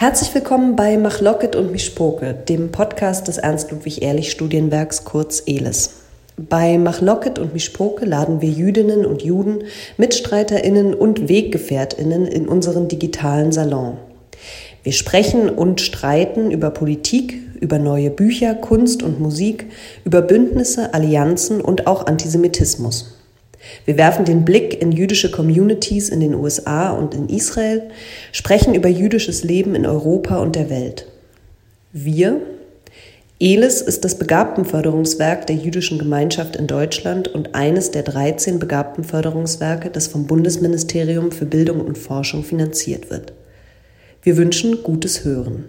Herzlich willkommen bei Machloket und Mischpoke, dem Podcast des Ernst-Ludwig-Ehrlich-Studienwerks, kurz ELES. Bei Machloket und Mischpoke laden wir Jüdinnen und Juden, MitstreiterInnen und WeggefährtInnen in unseren digitalen Salon. Wir sprechen und streiten über Politik, über neue Bücher, Kunst und Musik, über Bündnisse, Allianzen und auch Antisemitismus. Wir werfen den Blick in jüdische Communities in den USA und in Israel, sprechen über jüdisches Leben in Europa und der Welt. Wir, ELES ist das Begabtenförderungswerk der jüdischen Gemeinschaft in Deutschland und eines der 13 Begabtenförderungswerke, das vom Bundesministerium für Bildung und Forschung finanziert wird. Wir wünschen gutes Hören.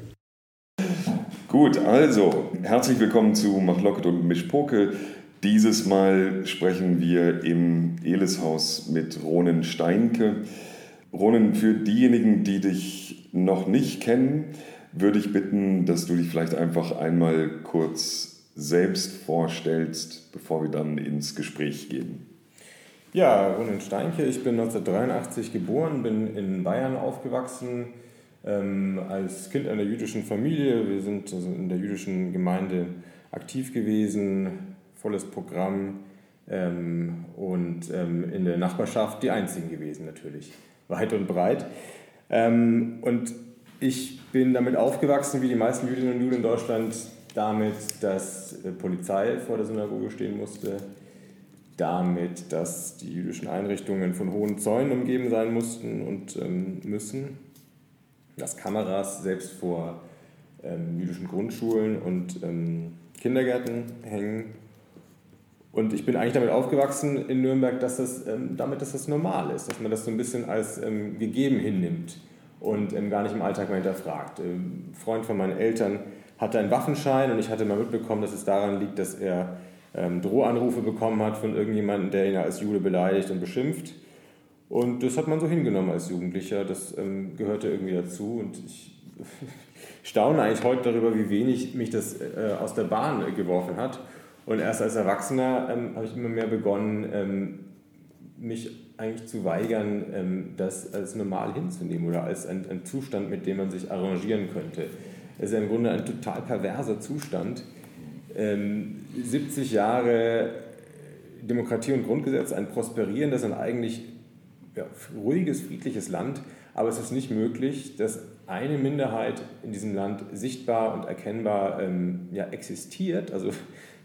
Gut, also, herzlich willkommen zu Machloket und Mischpoke. Dieses Mal sprechen wir im ELES-Haus mit Ronen Steinke. Ronen, für diejenigen, die dich noch nicht kennen, würde ich bitten, dass du dich vielleicht einfach einmal kurz selbst vorstellst, bevor wir dann ins Gespräch gehen. Ja, Ronen Steinke, ich bin 1983 geboren, bin in Bayern aufgewachsen, als Kind einer jüdischen Familie. Wir sind in der jüdischen Gemeinde aktiv gewesen, volles Programm und in der Nachbarschaft die einzigen gewesen natürlich, weit und breit. Und ich bin damit aufgewachsen, wie die meisten Jüdinnen und Juden in Deutschland, damit, dass Polizei vor der Synagoge stehen musste, damit, dass die jüdischen Einrichtungen von hohen Zäunen umgeben sein mussten und müssen, dass Kameras selbst vor jüdischen Grundschulen und Kindergärten hängen. Und ich bin eigentlich damit aufgewachsen in Nürnberg, dass das normal ist, dass man das so ein bisschen als gegeben hinnimmt und gar nicht im Alltag mehr hinterfragt. Ein Freund von meinen Eltern hatte einen Waffenschein und ich hatte mal mitbekommen, dass es daran liegt, dass er Drohanrufe bekommen hat von irgendjemandem, der ihn als Jude beleidigt und beschimpft. Und das hat man so hingenommen als Jugendlicher, das gehörte irgendwie dazu und ich staune eigentlich heute darüber, wie wenig mich das aus der Bahn geworfen hat. Und erst als Erwachsener habe ich immer mehr begonnen, mich eigentlich zu weigern, das als normal hinzunehmen oder als ein Zustand, mit dem man sich arrangieren könnte. Es ist im Grunde ein total perverser Zustand. 70 Jahre Demokratie und Grundgesetz, ein prosperierendes und eigentlich ruhiges, friedliches Land, aber es ist nicht möglich, dass eine Minderheit in diesem Land sichtbar und erkennbar existiert, also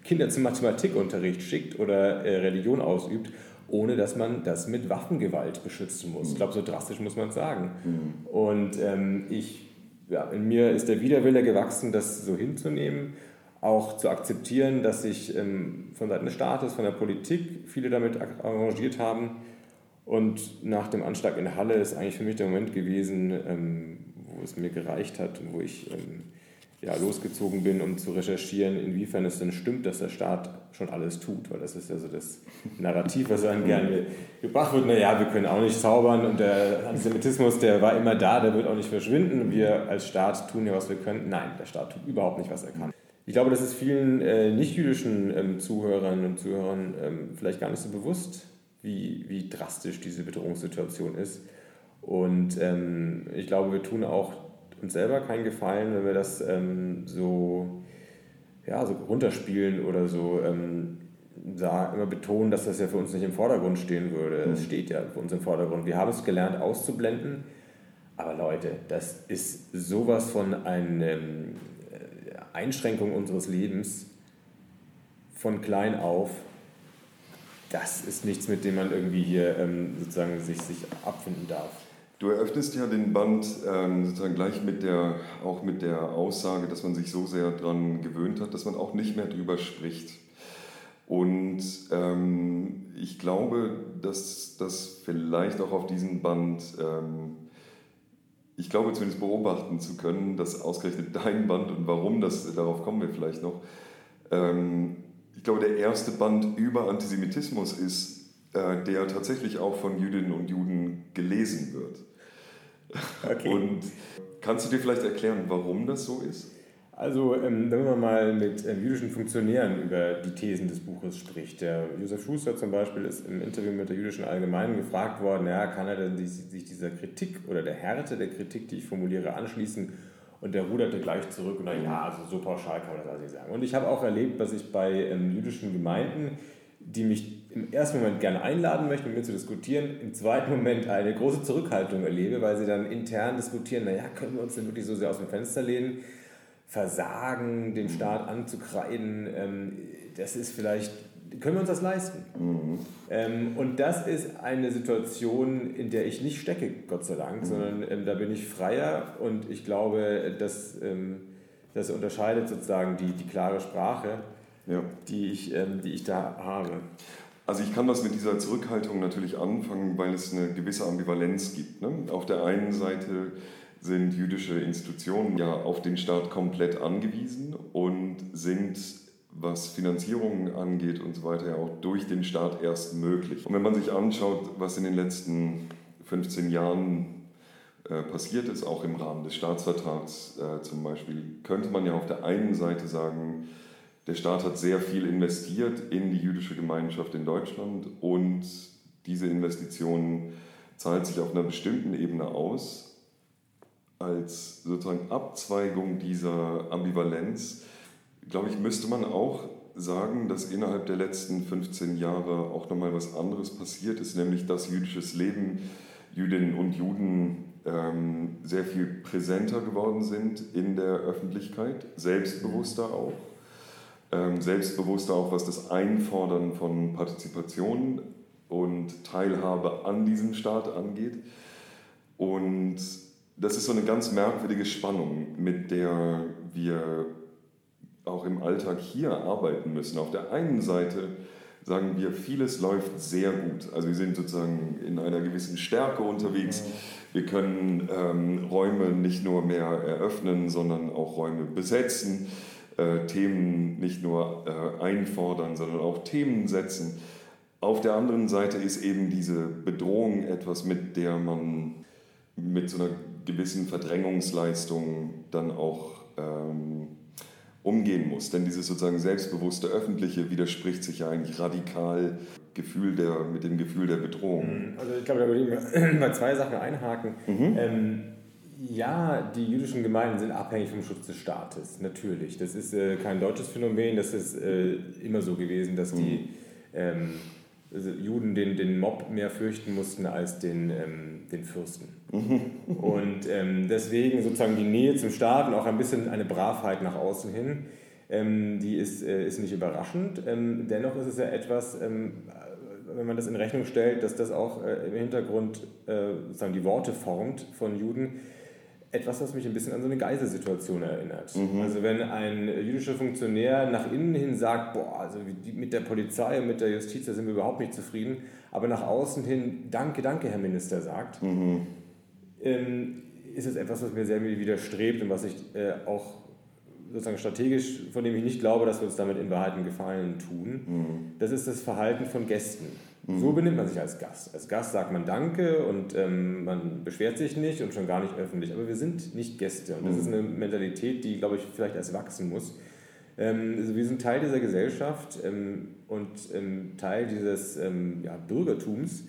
Kinder zum Mathematikunterricht schickt oder Religion ausübt, ohne dass man das mit Waffengewalt beschützen muss. Ich glaube, so drastisch muss man es sagen. Mhm. Und in mir ist der Widerwille gewachsen, das so hinzunehmen, auch zu akzeptieren, dass sich von Seiten des Staates, von der Politik viele damit arrangiert haben. Und nach dem Anschlag in Halle ist eigentlich für mich der Moment gewesen, wo es mir gereicht hat und wo ich losgezogen bin, um zu recherchieren, inwiefern es denn stimmt, dass der Staat schon alles tut, weil das ist ja so das Narrativ, was einem gerne gebracht wird, wir können auch nicht zaubern und der Antisemitismus, der war immer da, der wird auch nicht verschwinden, wir als Staat tun ja, was wir können. Nein, der Staat tut überhaupt nicht, was er kann. Ich glaube, das ist vielen nicht-jüdischen Zuhörerinnen und Zuhörern vielleicht gar nicht so bewusst, wie drastisch diese Bedrohungssituation ist und ich glaube, wir tun auch uns selber keinen Gefallen, wenn wir das so runterspielen oder so immer betonen, dass das ja für uns nicht im Vordergrund stehen würde. Es steht ja für uns im Vordergrund. Wir haben es gelernt auszublenden, aber Leute, das ist sowas von einer Einschränkung unseres Lebens von klein auf. Das ist nichts, mit dem man irgendwie hier sich abfinden darf. Du eröffnest ja den Band gleich mit der Aussage, dass man sich so sehr daran gewöhnt hat, dass man auch nicht mehr drüber spricht. Und ich glaube, dass das vielleicht auch auf diesem Band, ich glaube zumindest beobachten zu können, dass ausgerechnet dein Band und warum das, darauf kommen wir vielleicht noch, ich glaube, der erste Band über Antisemitismus ist, der tatsächlich auch von Jüdinnen und Juden gelesen wird. Okay. Und kannst du dir vielleicht erklären, warum das so ist? Also, wenn man mal mit jüdischen Funktionären über die Thesen des Buches spricht. Der Josef Schuster zum Beispiel ist im Interview mit der Jüdischen Allgemeinen gefragt worden, ja, kann er denn sich dieser Kritik oder der Härte der Kritik, die ich formuliere, anschließen? Und der ruderte gleich zurück und dann, ja, also so pauschal kann man das also nicht sagen. Und ich habe auch erlebt, dass ich bei jüdischen Gemeinden, die mich im ersten Moment gerne einladen möchten, mit mir zu diskutieren, im zweiten Moment eine große Zurückhaltung erlebe, weil sie dann intern diskutieren, naja, können wir uns denn wirklich so sehr aus dem Fenster lehnen? Versagen, dem Staat anzukreiden, das ist vielleicht, können wir uns das leisten? Mhm. Und das ist eine Situation, in der ich nicht stecke, Gott sei Dank, sondern da bin ich freier und ich glaube, das unterscheidet sozusagen die klare Sprache, ja, die ich da habe. Also ich kann das mit dieser Zurückhaltung natürlich anfangen, weil es eine gewisse Ambivalenz gibt, ne? Auf der einen Seite sind jüdische Institutionen ja auf den Staat komplett angewiesen und sind, was Finanzierungen angeht und so weiter, ja auch durch den Staat erst möglich. Und wenn man sich anschaut, was in den letzten 15 Jahren passiert ist, auch im Rahmen des Staatsvertrags zum Beispiel, könnte man ja auf der einen Seite sagen, der Staat hat sehr viel investiert in die jüdische Gemeinschaft in Deutschland und diese Investition zahlt sich auf einer bestimmten Ebene aus. Als sozusagen Abzweigung dieser Ambivalenz, glaube ich, müsste man auch sagen, dass innerhalb der letzten 15 Jahre auch nochmal was anderes passiert ist, nämlich dass jüdisches Leben, Jüdinnen und Juden sehr viel präsenter geworden sind in der Öffentlichkeit, selbstbewusster auch, was das Einfordern von Partizipation und Teilhabe an diesem Staat angeht. Und das ist so eine ganz merkwürdige Spannung, mit der wir auch im Alltag hier arbeiten müssen. Auf der einen Seite sagen wir, vieles läuft sehr gut. Also wir sind sozusagen in einer gewissen Stärke unterwegs. Wir können Räume nicht nur mehr eröffnen, sondern auch Räume besetzen, Themen nicht nur einfordern, sondern auch Themen setzen. Auf der anderen Seite ist eben diese Bedrohung etwas, mit der man mit so einer gewissen Verdrängungsleistungen dann auch umgehen muss. Denn dieses sozusagen selbstbewusste Öffentliche widerspricht sich ja eigentlich radikal mit dem Gefühl der Bedrohung. Also ich glaube, da würde ich mal zwei Sachen einhaken. Mhm. Ja, die jüdischen Gemeinden sind abhängig vom Schutz des Staates, natürlich. Das ist kein deutsches Phänomen, das ist immer so gewesen, dass die Juden den Mob mehr fürchten mussten als den Fürsten. Und deswegen sozusagen die Nähe zum Staat und auch ein bisschen eine Bravheit nach außen hin, die ist nicht überraschend. Dennoch ist es ja etwas, wenn man das in Rechnung stellt, dass das auch im Hintergrund sozusagen die Worte formt von Juden, etwas, was mich ein bisschen an so eine Geiselsituation erinnert. Mhm. Also wenn ein jüdischer Funktionär nach innen hin sagt, boah, also mit der Polizei und mit der Justiz, da sind wir überhaupt nicht zufrieden, aber nach außen hin, danke, danke, Herr Minister, sagt, ist es etwas, was mir sehr widerstrebt und was ich auch sozusagen strategisch, von dem ich nicht glaube, dass wir uns damit in Wahrheit einen Gefallen tun. Mhm. Das ist das Verhalten von Gästen. So benimmt man sich als Gast. Als Gast sagt man Danke und man beschwert sich nicht und schon gar nicht öffentlich. Aber wir sind nicht Gäste. Und das ist eine Mentalität, die, glaube ich, vielleicht erst wachsen muss. Also wir sind Teil dieser Gesellschaft und Teil dieses Bürgertums.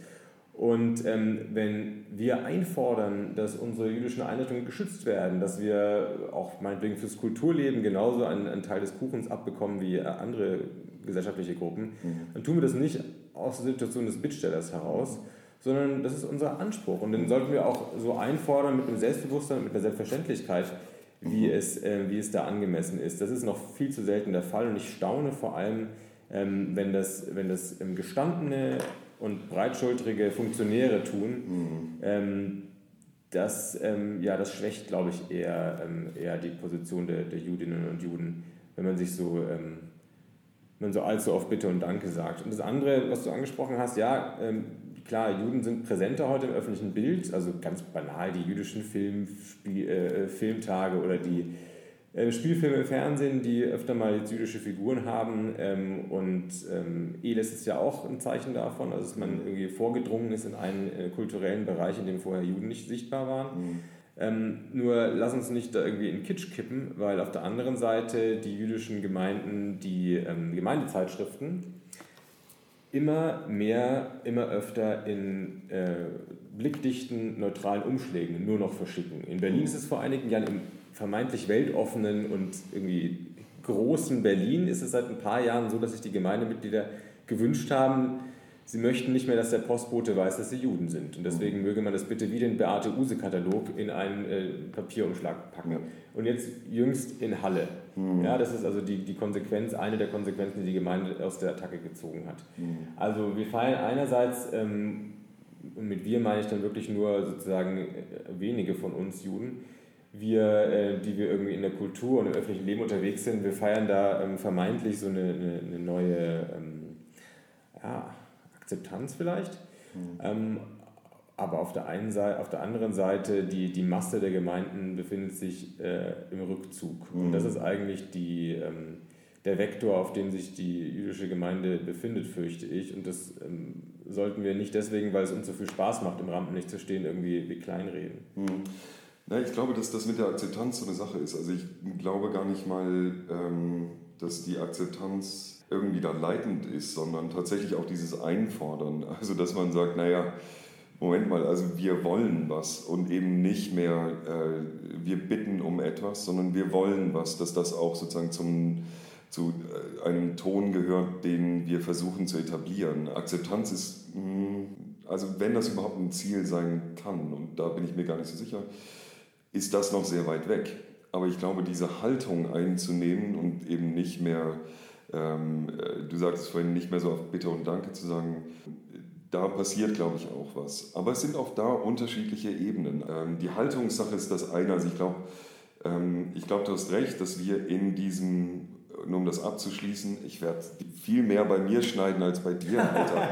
Und wenn wir einfordern, dass unsere jüdischen Einrichtungen geschützt werden, dass wir auch meinetwegen fürs Kulturleben genauso einen Teil des Kuchens abbekommen wie andere gesellschaftliche Gruppen, dann tun wir das nicht aus der Situation des Bittstellers heraus, sondern das ist unser Anspruch. Und den sollten wir auch so einfordern mit einem Selbstbewusstsein, mit einer Selbstverständlichkeit, wie es da angemessen ist. Das ist noch viel zu selten der Fall. Und ich staune vor allem, wenn das gestandene und breitschultrige Funktionäre tun, das schwächt, glaube ich, eher die Position der Jüdinnen und Juden, wenn man sich so... man so allzu oft Bitte und Danke sagt. Und das andere, was du angesprochen hast, ja, klar, Juden sind präsenter heute im öffentlichen Bild, also ganz banal die jüdischen Filmtage oder die Spielfilme im Fernsehen, die öfter mal jetzt jüdische Figuren haben ELES ist ja auch ein Zeichen davon, also dass man irgendwie vorgedrungen ist in einen kulturellen Bereich, in dem vorher Juden nicht sichtbar waren. Nur lass uns nicht da irgendwie in Kitsch kippen, weil auf der anderen Seite die jüdischen Gemeinden, die Gemeindezeitschriften immer mehr, immer öfter in blickdichten, neutralen Umschlägen nur noch verschicken. In Berlin ist es vor einigen Jahren im vermeintlich weltoffenen und irgendwie großen Berlin ist es seit ein paar Jahren so, dass sich die Gemeindemitglieder gewünscht haben, sie möchten nicht mehr, dass der Postbote weiß, dass sie Juden sind. Und deswegen möge man das bitte wie den Beate-Uhse-Katalog in einen Papierumschlag packen. Ja. Und jetzt jüngst in Halle. Mhm. Ja, das ist also die Konsequenz, eine der Konsequenzen, die die Gemeinde aus der Attacke gezogen hat. Mhm. Also wir feiern einerseits, und mit wir meine ich dann wirklich nur sozusagen wenige von uns Juden, die wir irgendwie in der Kultur und im öffentlichen Leben unterwegs sind, wir feiern da vermeintlich so eine neue Akzeptanz vielleicht. Mhm. Aber auf der anderen Seite, die Masse der Gemeinden befindet sich im Rückzug. Mhm. Und das ist eigentlich der Vektor, auf dem sich die jüdische Gemeinde befindet, fürchte ich. Und das sollten wir nicht deswegen, weil es uns so viel Spaß macht, im Rampenlicht zu stehen, irgendwie kleinreden. Mhm. Na, ich glaube, dass das mit der Akzeptanz so eine Sache ist. Also ich glaube gar nicht mal, dass die Akzeptanz irgendwie da leitend ist, sondern tatsächlich auch dieses Einfordern. Also dass man sagt, naja, Moment mal, also wir wollen was und eben nicht mehr, wir bitten um etwas, sondern wir wollen was, dass das auch sozusagen zu einem Ton gehört, den wir versuchen zu etablieren. Akzeptanz ist, also wenn das überhaupt ein Ziel sein kann, und da bin ich mir gar nicht so sicher, ist das noch sehr weit weg. Aber ich glaube, diese Haltung einzunehmen und eben nicht mehr, du sagtest vorhin, nicht mehr so auf Bitte und Danke zu sagen, da passiert, glaube ich, auch was. Aber es sind auch da unterschiedliche Ebenen. Die Haltungssache ist das eine. Also ich glaube, du hast recht, dass wir in diesem, nur um das abzuschließen, ich werde viel mehr bei mir schneiden als bei dir, Alter.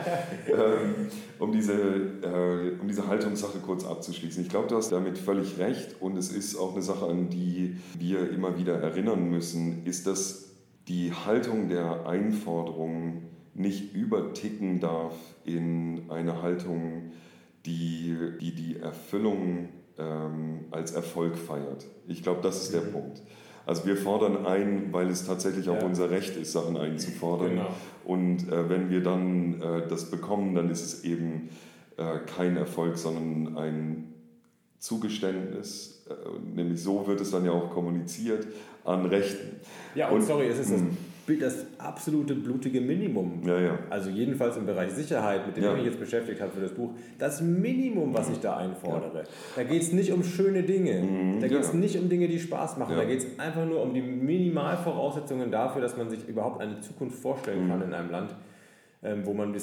Um diese Haltungssache kurz abzuschließen. Ich glaube, du hast damit völlig recht und es ist auch eine Sache, an die wir immer wieder erinnern müssen, ist, dass die Haltung der Einforderung nicht überticken darf in eine Haltung, die Erfüllung als Erfolg feiert. Ich glaube, das ist der Punkt. Also wir fordern ein, weil es tatsächlich auch unser Recht ist, Sachen einzufordern. Genau. Und wenn wir dann das bekommen, dann ist es eben kein Erfolg, sondern ein Zugeständnis. Nämlich so wird es dann ja auch kommuniziert an Rechten. Ja, und sorry, es ist das absolute blutige Minimum. Ja, ja. Also jedenfalls im Bereich Sicherheit, mit dem ich mich jetzt beschäftigt habe für das Buch, das Minimum, was ich da einfordere. Ja. Da geht es nicht um schöne Dinge, da geht es nicht um Dinge, die Spaß machen, da geht es einfach nur um die Minimalvoraussetzungen dafür, dass man sich überhaupt eine Zukunft vorstellen kann in einem Land, wo man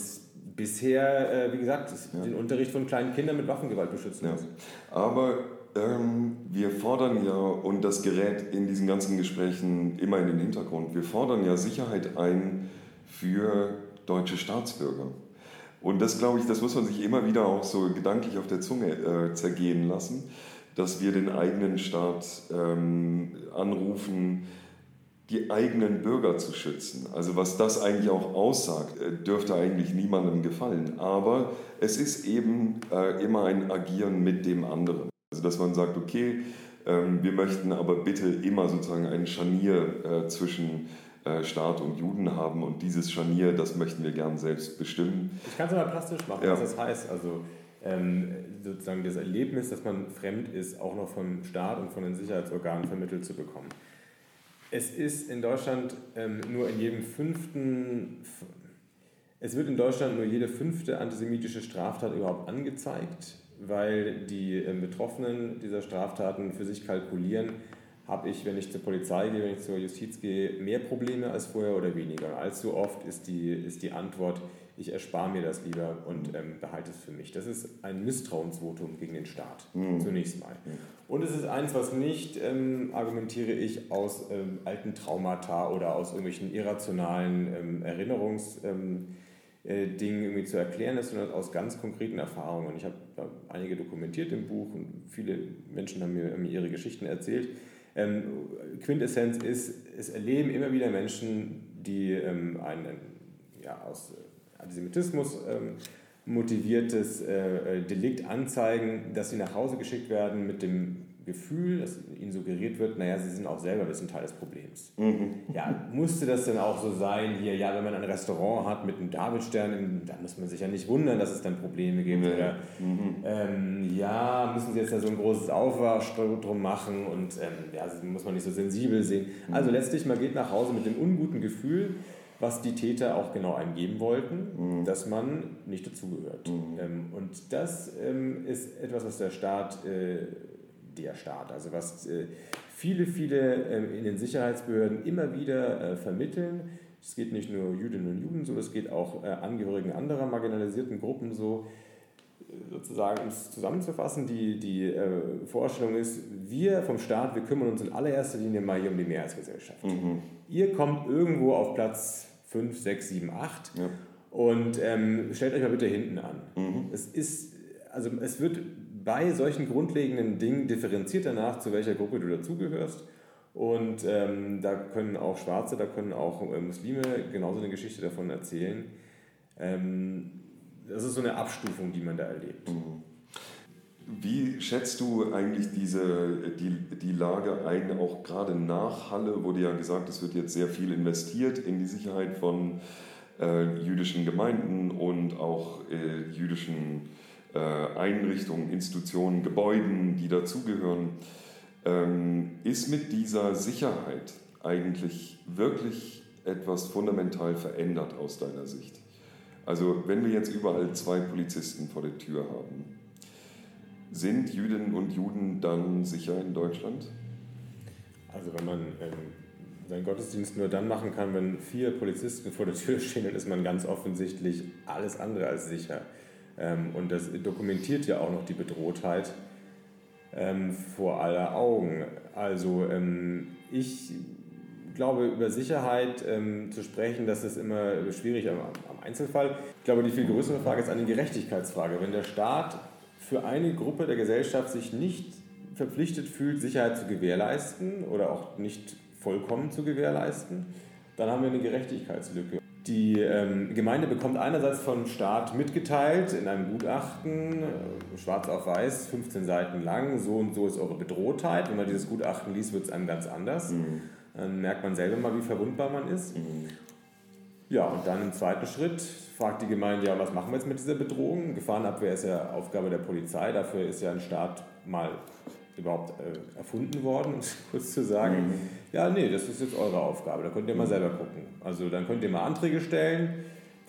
bisher, wie gesagt, den Unterricht von kleinen Kindern mit Waffengewalt beschützen muss. Aber wir fordern ja, und das gerät in diesen ganzen Gesprächen immer in den Hintergrund, wir fordern ja Sicherheit ein für deutsche Staatsbürger. Und das, glaube ich, das muss man sich immer wieder auch so gedanklich auf der Zunge zergehen lassen, dass wir den eigenen Staat anrufen, die eigenen Bürger zu schützen. Also was das eigentlich auch aussagt, dürfte eigentlich niemandem gefallen. Aber es ist eben immer ein Agieren mit dem anderen. Also dass man sagt, okay, wir möchten aber bitte immer sozusagen ein Scharnier zwischen Staat und Juden haben und dieses Scharnier, das möchten wir gern selbst bestimmen. Ich kann es mal plastisch machen, was das heißt. Also sozusagen das Erlebnis, dass man fremd ist, auch noch vom Staat und von den Sicherheitsorganen vermittelt zu bekommen. Es wird in Deutschland nur jede fünfte antisemitische Straftat überhaupt angezeigt, weil die Betroffenen dieser Straftaten für sich kalkulieren, habe ich, wenn ich zur Polizei gehe, wenn ich zur Justiz gehe, mehr Probleme als vorher oder weniger. Allzu oft ist die Antwort, ich erspare mir das lieber und behalte es für mich. Das ist ein Misstrauensvotum gegen den Staat, zunächst mal. Und es ist eins, was nicht, argumentiere ich, aus alten Traumata oder aus irgendwelchen irrationalen Erinnerungsdingen irgendwie zu erklären ist, sondern aus ganz konkreten Erfahrungen. Und ich habe einige dokumentiert im Buch und viele Menschen haben mir ihre Geschichten erzählt. Quintessenz ist, es erleben immer wieder Menschen, die aus Antisemitismus motiviertes Delikt anzeigen, dass sie nach Hause geschickt werden mit dem Gefühl, dass ihnen suggeriert wird, naja, sie sind auch selber ein bisschen Teil des Problems. Mhm. Ja, musste das denn auch so sein hier, ja, wenn man ein Restaurant hat mit einem Davidstern, dann muss man sich ja nicht wundern, dass es dann Probleme gibt. Mhm. Oder, ja, müssen sie jetzt da so ein großes Aufwasch drum machen und ja, muss man nicht so sensibel sehen. Mhm. Also letztlich, man geht nach Hause mit dem unguten Gefühl, was die Täter auch genau einem geben wollten, mhm. dass man nicht dazugehört. Mhm. Und das ist etwas, was der Staat, also was viele in den Sicherheitsbehörden immer wieder vermitteln. Es geht nicht nur Jüdinnen und Juden so, es geht auch Angehörigen anderer marginalisierten Gruppen so. Sozusagen, um es zusammenzufassen, die Vorstellung ist, wir vom Staat, wir kümmern uns in allererster Linie mal hier um die Mehrheitsgesellschaft. Mhm. Ihr kommt irgendwo auf Platz 5, 6, 7, 8 ja. und stellt euch mal bitte hinten an. Mhm. Es wird bei solchen grundlegenden Dingen differenziert danach, zu welcher Gruppe du dazugehörst. Und da können auch Schwarze, da können auch Muslime genauso eine Geschichte davon erzählen. Das ist so eine Abstufung, die man da erlebt. Wie schätzt du eigentlich die Lage ein, auch gerade nach Halle, wurde ja gesagt, es wird jetzt sehr viel investiert in die Sicherheit von jüdischen Gemeinden und auch jüdischen Einrichtungen, Institutionen, Gebäuden, die dazugehören. Ist mit dieser Sicherheit eigentlich wirklich etwas fundamental verändert aus deiner Sicht? Also wenn wir jetzt überall 2 Polizisten vor der Tür haben, sind Jüdinnen und Juden dann sicher in Deutschland? Also wenn man seinen Gottesdienst nur dann machen kann, wenn 4 Polizisten vor der Tür stehen, dann ist man ganz offensichtlich alles andere als sicher. Und das dokumentiert ja auch noch die Bedrohtheit vor aller Augen. Also ich glaube, über Sicherheit zu sprechen, das ist immer schwierig am Einzelfall. Ich glaube, die viel größere Frage ist eine Gerechtigkeitsfrage. Wenn der Staat für eine Gruppe der Gesellschaft sich nicht verpflichtet fühlt, Sicherheit zu gewährleisten oder auch nicht vollkommen zu gewährleisten, dann haben wir eine Gerechtigkeitslücke. Die Gemeinde bekommt einerseits vom Staat mitgeteilt in einem Gutachten, schwarz auf weiß, 15 Seiten lang, so und so ist eure Bedrohtheit. Wenn man dieses Gutachten liest, wird es einem ganz anders. Mhm. Dann merkt man selber mal, wie verwundbar man ist. Mhm. Ja, und dann im zweiten Schritt fragt die Gemeinde, ja, was machen wir jetzt mit dieser Bedrohung? Gefahrenabwehr ist ja Aufgabe der Polizei, dafür ist ja ein Staat mal überhaupt erfunden worden, um es kurz zu sagen. Mhm. Ja, nee, das ist jetzt eure Aufgabe, da könnt ihr mal selber gucken. Also dann könnt ihr mal Anträge stellen,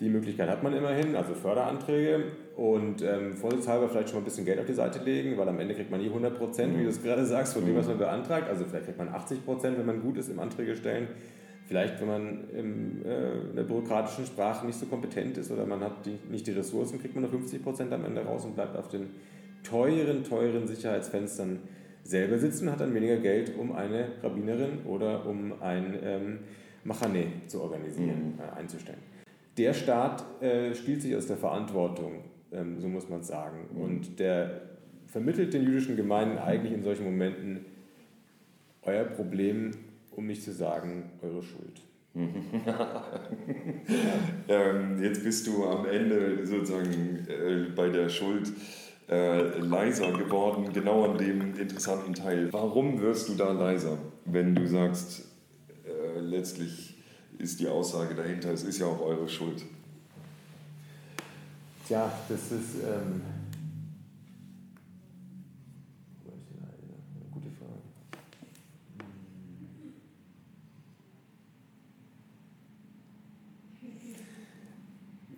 die Möglichkeit hat man immerhin, also Förderanträge und vorsichtshalber vielleicht schon mal ein bisschen Geld auf die Seite legen, weil am Ende kriegt man nie 100%, wie du es gerade sagst, von dem, was man beantragt. Also vielleicht kriegt man 80%, wenn man gut ist im Anträge stellen. Vielleicht, wenn man in der bürokratischen Sprache nicht so kompetent ist oder man hat nicht die Ressourcen, kriegt man nur 50% am Ende raus und bleibt auf den teuren Sicherheitsfenstern selber sitzen und hat dann weniger Geld, um eine Rabbinerin oder um ein Machane zu organisieren, einzustellen. Der Staat stiehlt sich aus der Verantwortung, so muss man sagen. Und der vermittelt den jüdischen Gemeinden eigentlich in solchen Momenten euer Problem, um nicht zu sagen, eure Schuld. Jetzt bist du am Ende sozusagen bei der Schuld leiser geworden, genau an dem interessanten Teil. Warum wirst du da leiser, wenn du sagst, letztlich ist die Aussage dahinter, es ist ja auch eure Schuld? Tja, das ist eine gute Frage.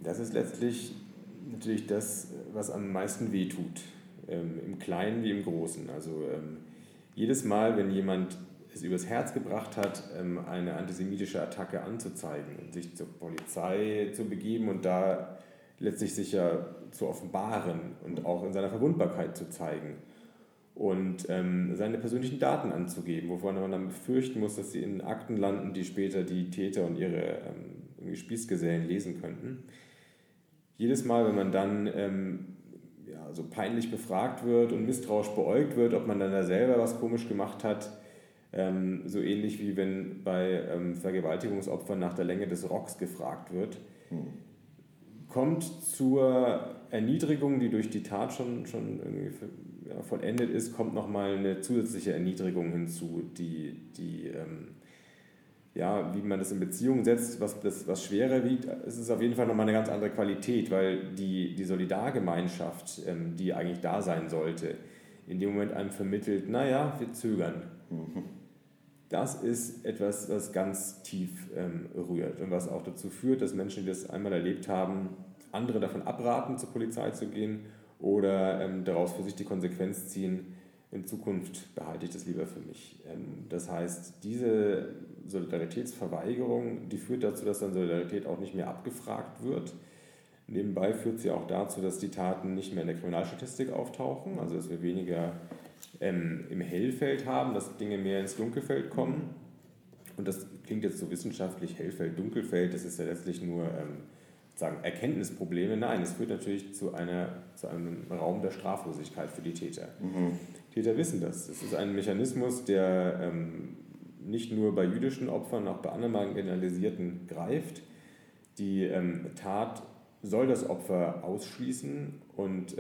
Das ist letztlich natürlich das, was am meisten wehtut, im Kleinen wie im Großen. Also jedes Mal, wenn jemand es übers Herz gebracht hat, eine antisemitische Attacke anzuzeigen und sich zur Polizei zu begeben und da letztlich sich ja zu offenbaren und auch in seiner Verwundbarkeit zu zeigen und seine persönlichen Daten anzugeben, wovon man dann befürchten muss, dass sie in Akten landen, die später die Täter und ihre Spießgesellen lesen könnten. Jedes Mal, wenn man dann so peinlich befragt wird und misstrauisch beäugt wird, ob man dann da selber was komisch gemacht hat, so ähnlich wie wenn bei Vergewaltigungsopfern nach der Länge des Rocks gefragt wird, kommt zur Erniedrigung, die durch die Tat schon irgendwie vollendet ist, kommt nochmal eine zusätzliche Erniedrigung hinzu, die wie man das in Beziehung setzt, was schwerer wiegt. Es ist auf jeden Fall nochmal eine ganz andere Qualität, weil die Solidargemeinschaft, die eigentlich da sein sollte, in dem Moment einem vermittelt, wir zögern. Mhm. Das ist etwas, was ganz tief rührt und was auch dazu führt, dass Menschen, die das einmal erlebt haben, andere davon abraten, zur Polizei zu gehen oder daraus für sich die Konsequenz ziehen, in Zukunft behalte ich das lieber für mich. Das heißt, diese Solidaritätsverweigerung, die führt dazu, dass dann Solidarität auch nicht mehr abgefragt wird. Nebenbei führt sie auch dazu, dass die Taten nicht mehr in der Kriminalstatistik auftauchen, also dass wir weniger im Hellfeld haben, dass Dinge mehr ins Dunkelfeld kommen. Und das klingt jetzt so wissenschaftlich, Hellfeld, Dunkelfeld, das ist ja letztlich nur Erkenntnisprobleme. Nein, es führt natürlich zu einem Raum der Straflosigkeit für die Täter. Mhm. Täter wissen das. Das ist ein Mechanismus, der nicht nur bei jüdischen Opfern, auch bei anderen Marginalisierten greift. Die Tat soll das Opfer ausschließen und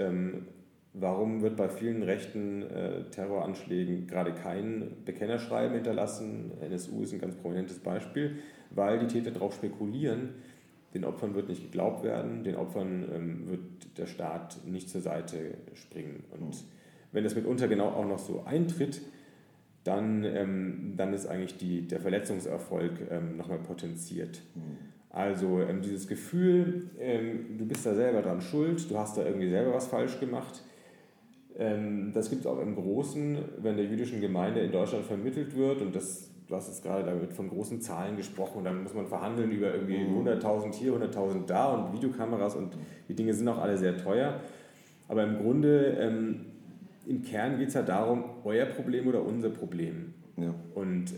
warum wird bei vielen rechten Terroranschlägen gerade kein Bekennerschreiben hinterlassen? NSU ist ein ganz prominentes Beispiel, weil die Täter darauf spekulieren, den Opfern wird nicht geglaubt werden, den Opfern wird der Staat nicht zur Seite springen. Und wenn das mitunter genau auch noch so eintritt, dann ist eigentlich der Verletzungserfolg nochmal potenziert. Mhm. Also dieses Gefühl, du bist da selber dran schuld, du hast da irgendwie selber was falsch gemacht, das gibt es auch im Großen, wenn der jüdischen Gemeinde in Deutschland vermittelt wird, und das, du hast jetzt gerade damit von großen Zahlen gesprochen, und dann muss man verhandeln über irgendwie 100.000 hier, 100.000 da und Videokameras und die Dinge sind auch alle sehr teuer. Aber im Grunde, im Kern geht es ja darum, euer Problem oder unser Problem. Ja. Und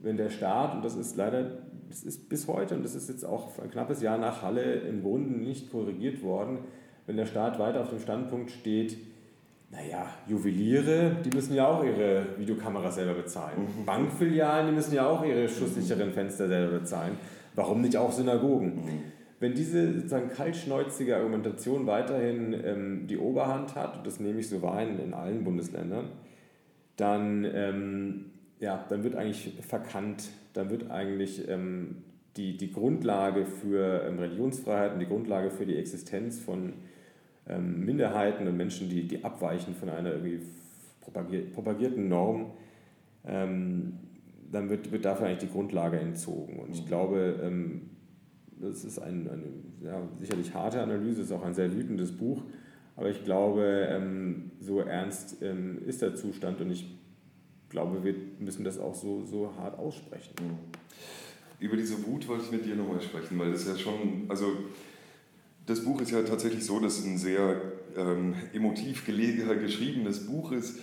wenn der Staat, und das ist leider, das ist bis heute, und das ist jetzt auch ein knappes Jahr nach Halle im Grunde nicht korrigiert worden, wenn der Staat weiter auf dem Standpunkt steht, Juweliere, die müssen ja auch ihre Videokameras selber bezahlen. Mhm. Bankfilialen, die müssen ja auch ihre schusssicheren Fenster selber bezahlen. Warum nicht auch Synagogen? Mhm. Wenn diese sozusagen kaltschnäuzige Argumentation weiterhin die Oberhand hat, und das nehme ich so wahr in allen Bundesländern, dann wird eigentlich verkannt, dann wird eigentlich die Grundlage für Religionsfreiheit und die Grundlage für die Existenz von Minderheiten und Menschen, die abweichen von einer irgendwie propagierten Norm, dann wird dafür eigentlich die Grundlage entzogen. Und ich glaube, das ist eine sicherlich harte Analyse, ist auch ein sehr wütendes Buch, aber ich glaube, so ernst ist der Zustand, und ich glaube, wir müssen das auch so hart aussprechen. Über diese Wut wollte ich mit dir nochmal sprechen, weil das ja schon, also das Buch ist ja tatsächlich so, dass es ein sehr emotiv geschriebenes Buch ist,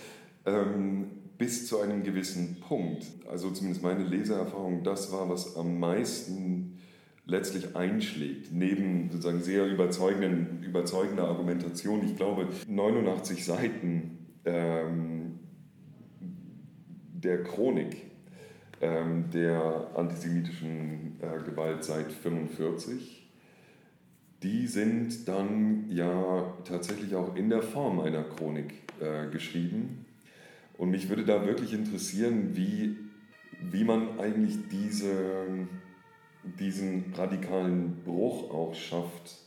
bis zu einem gewissen Punkt. Also zumindest meine Leseerfahrung, das war, was am meisten letztlich einschlägt, neben sozusagen sehr überzeugender Argumentation. Ich glaube, 89 Seiten der Chronik der antisemitischen Gewalt seit 1945, die sind dann ja tatsächlich auch in der Form einer Chronik geschrieben. Und mich würde da wirklich interessieren, wie man eigentlich diesen radikalen Bruch auch schafft,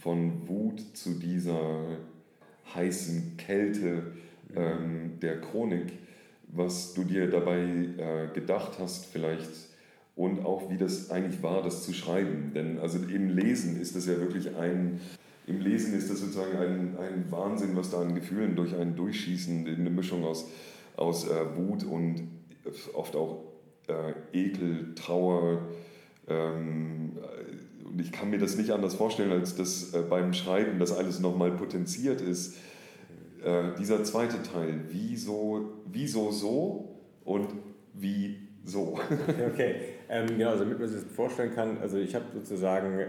von Wut zu dieser heißen Kälte der Chronik, was du dir dabei gedacht hast vielleicht, und auch wie das eigentlich war, das zu schreiben. Denn also im Lesen ist das sozusagen ein Wahnsinn, was da an Gefühlen durch einen durchschießen, eine Mischung aus Wut und oft auch Ekel, Trauer. Und ich kann mir das nicht anders vorstellen, als dass beim Schreiben das alles nochmal potenziert ist. Dieser zweite Teil, wieso und wie so. Okay, damit man sich das vorstellen kann, also ich habe sozusagen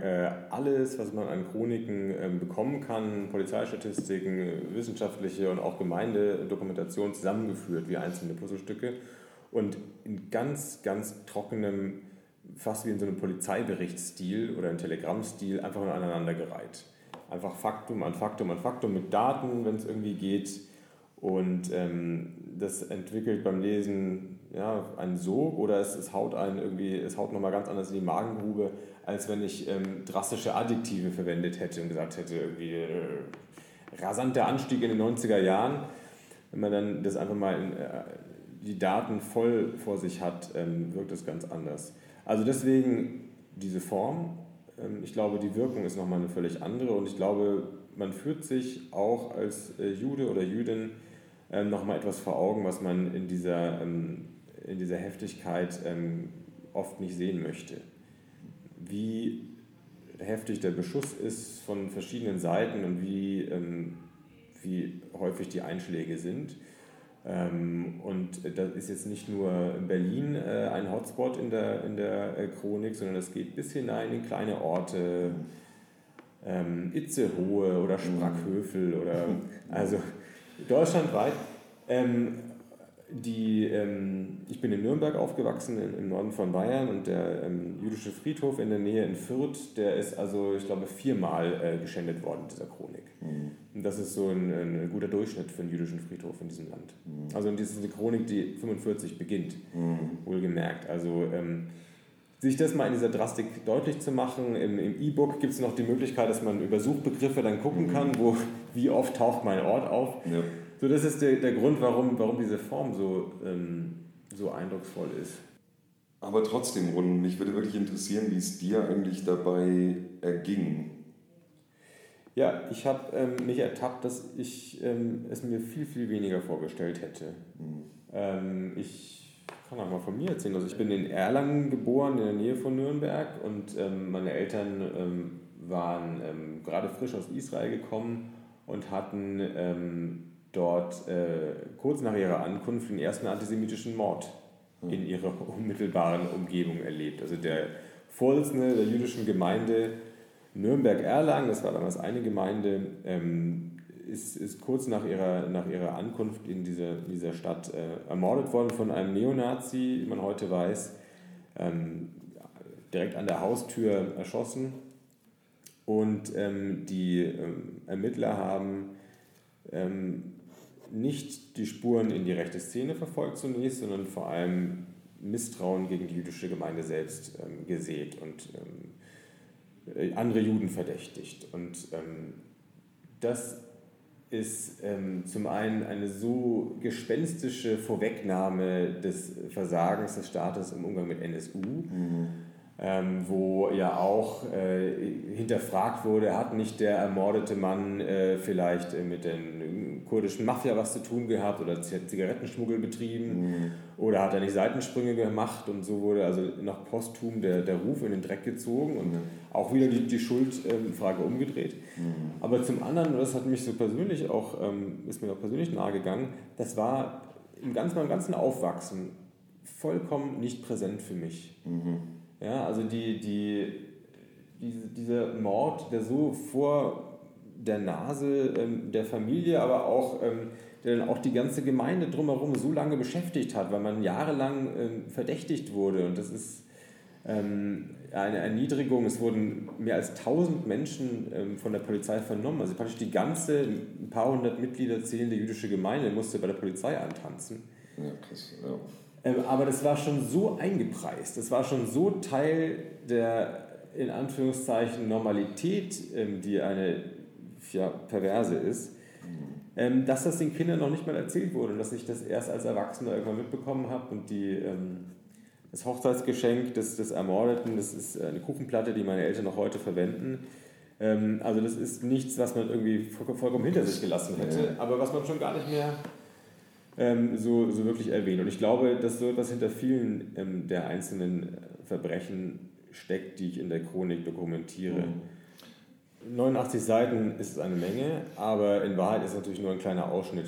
alles, was man an Chroniken bekommen kann, Polizeistatistiken, wissenschaftliche und auch Gemeindedokumentation zusammengeführt, wie einzelne Puzzlestücke, und in ganz, ganz trockenem, fast wie in so einem Polizeiberichtsstil oder einem Telegrammstil einfach aneinandergereiht. einfach Faktum an Faktum an Faktum mit Daten, wenn es irgendwie geht. Und das entwickelt beim Lesen ja, einen Sog oder es haut einen irgendwie, es haut nochmal ganz anders in die Magengrube, als wenn ich drastische Adjektive verwendet hätte und gesagt hätte, irgendwie rasanter Anstieg in den 90er Jahren. Wenn man dann das einfach mal die Daten voll vor sich hat, wirkt das ganz anders. Also deswegen diese Form. Ich glaube, die Wirkung ist nochmal eine völlig andere und ich glaube, man führt sich auch als Jude oder Jüdin nochmal etwas vor Augen, was man in dieser Heftigkeit oft nicht sehen möchte. Wie heftig der Beschuss ist von verschiedenen Seiten und wie häufig die Einschläge sind. Und das ist jetzt nicht nur Berlin ein Hotspot in der Chronik, sondern das geht bis hinein in kleine Orte, Itzehoe oder Sprackhövel oder also deutschlandweit. Ich bin in Nürnberg aufgewachsen, im Norden von Bayern, und der jüdische Friedhof in der Nähe in Fürth, der ist also, ich glaube, 4-mal geschändet worden in dieser Chronik. Mhm. Und das ist so ein guter Durchschnitt für einen jüdischen Friedhof in diesem Land. Mhm. Also das ist eine Chronik, die 45 beginnt, wohlgemerkt. Also sich das mal in dieser Drastik deutlich zu machen, im E-Book gibt es noch die Möglichkeit, dass man über Suchbegriffe dann gucken kann, wie oft taucht mein Ort auf. Ja. So, das ist der Grund, warum diese Form so eindrucksvoll ist. Aber trotzdem, Ronen, mich würde wirklich interessieren, wie es dir eigentlich dabei erging. Ja, ich habe mich ertappt, dass ich es mir viel, viel weniger vorgestellt hätte. Ich kann auch mal von mir erzählen. Also ich bin in Erlangen geboren, in der Nähe von Nürnberg. Und meine Eltern waren gerade frisch aus Israel gekommen und hatten... dort kurz nach ihrer Ankunft den ersten antisemitischen Mord in ihrer unmittelbaren Umgebung erlebt. Also der Vorsitzende der jüdischen Gemeinde Nürnberg-Erlangen, das war damals eine Gemeinde, ist kurz nach ihrer Ankunft in dieser Stadt ermordet worden von einem Neonazi, wie man heute weiß, direkt an der Haustür erschossen. Und die Ermittler haben nicht die Spuren in die rechte Szene verfolgt zunächst, sondern vor allem Misstrauen gegen die jüdische Gemeinde selbst gesät und andere Juden verdächtigt. Und das ist zum einen eine so gespenstische Vorwegnahme des Versagens des Staates im Umgang mit NSU, wo ja auch hinterfragt wurde, hat nicht der ermordete Mann vielleicht mit den kurdischen Mafia was zu tun gehabt oder Zigarettenschmuggel betrieben oder hat er nicht Seitensprünge gemacht, und so wurde also noch posthum der Ruf in den Dreck gezogen und auch wieder die Schuldfrage umgedreht. Aber zum anderen, und das hat mich so persönlich auch, ist mir auch persönlich nahegegangen, das war im ganzen, meinem ganzen Aufwachsen vollkommen nicht präsent für mich. Ja, also dieser Mord, der so vor der Nase der Familie, aber auch der dann auch die ganze Gemeinde drumherum so lange beschäftigt hat, weil man jahrelang verdächtigt wurde, und das ist eine Erniedrigung. Es wurden mehr als 1000 Menschen von der Polizei vernommen, also praktisch die ganze, ein paar hundert Mitglieder zählende jüdische Gemeinde musste bei der Polizei antanzen. Ja, krass, ja. Aber das war schon so eingepreist, das war schon so Teil der, in Anführungszeichen, Normalität, die eine perverse ist, dass das den Kindern noch nicht mal erzählt wurde und dass ich das erst als Erwachsener irgendwann mitbekommen habe. Und das Hochzeitsgeschenk des Ermordeten, das ist eine Kuchenplatte, die meine Eltern noch heute verwenden. Also das ist nichts, was man irgendwie vollkommen hinter sich gelassen hätte, aber was man schon gar nicht mehr... so wirklich erwähnt. Und ich glaube, dass so etwas hinter vielen der einzelnen Verbrechen steckt, die ich in der Chronik dokumentiere. 89 Seiten ist eine Menge, aber in Wahrheit ist natürlich nur ein kleiner Ausschnitt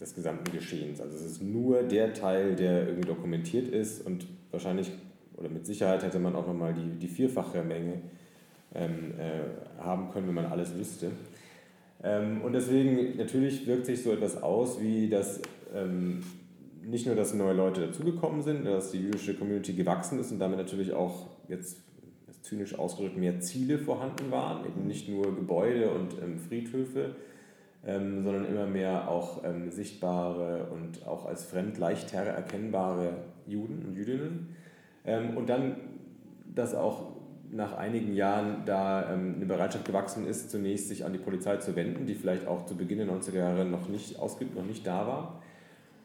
des gesamten Geschehens. Also es ist nur der Teil, der irgendwie dokumentiert ist, und wahrscheinlich oder mit Sicherheit hätte man auch nochmal die vierfache Menge haben können, wenn man alles wüsste. Und deswegen, natürlich wirkt sich so etwas aus, wie dass nicht nur, dass neue Leute dazugekommen sind, dass die jüdische Community gewachsen ist und damit natürlich auch jetzt zynisch ausgedrückt mehr Ziele vorhanden waren, eben nicht nur Gebäude und Friedhöfe, sondern immer mehr auch sichtbare und auch als fremd leicht erkennbare Juden und Jüdinnen. Und dann, dass auch nach einigen Jahren da eine Bereitschaft gewachsen ist, zunächst sich an die Polizei zu wenden, die vielleicht auch zu Beginn der 90er Jahre noch nicht da war.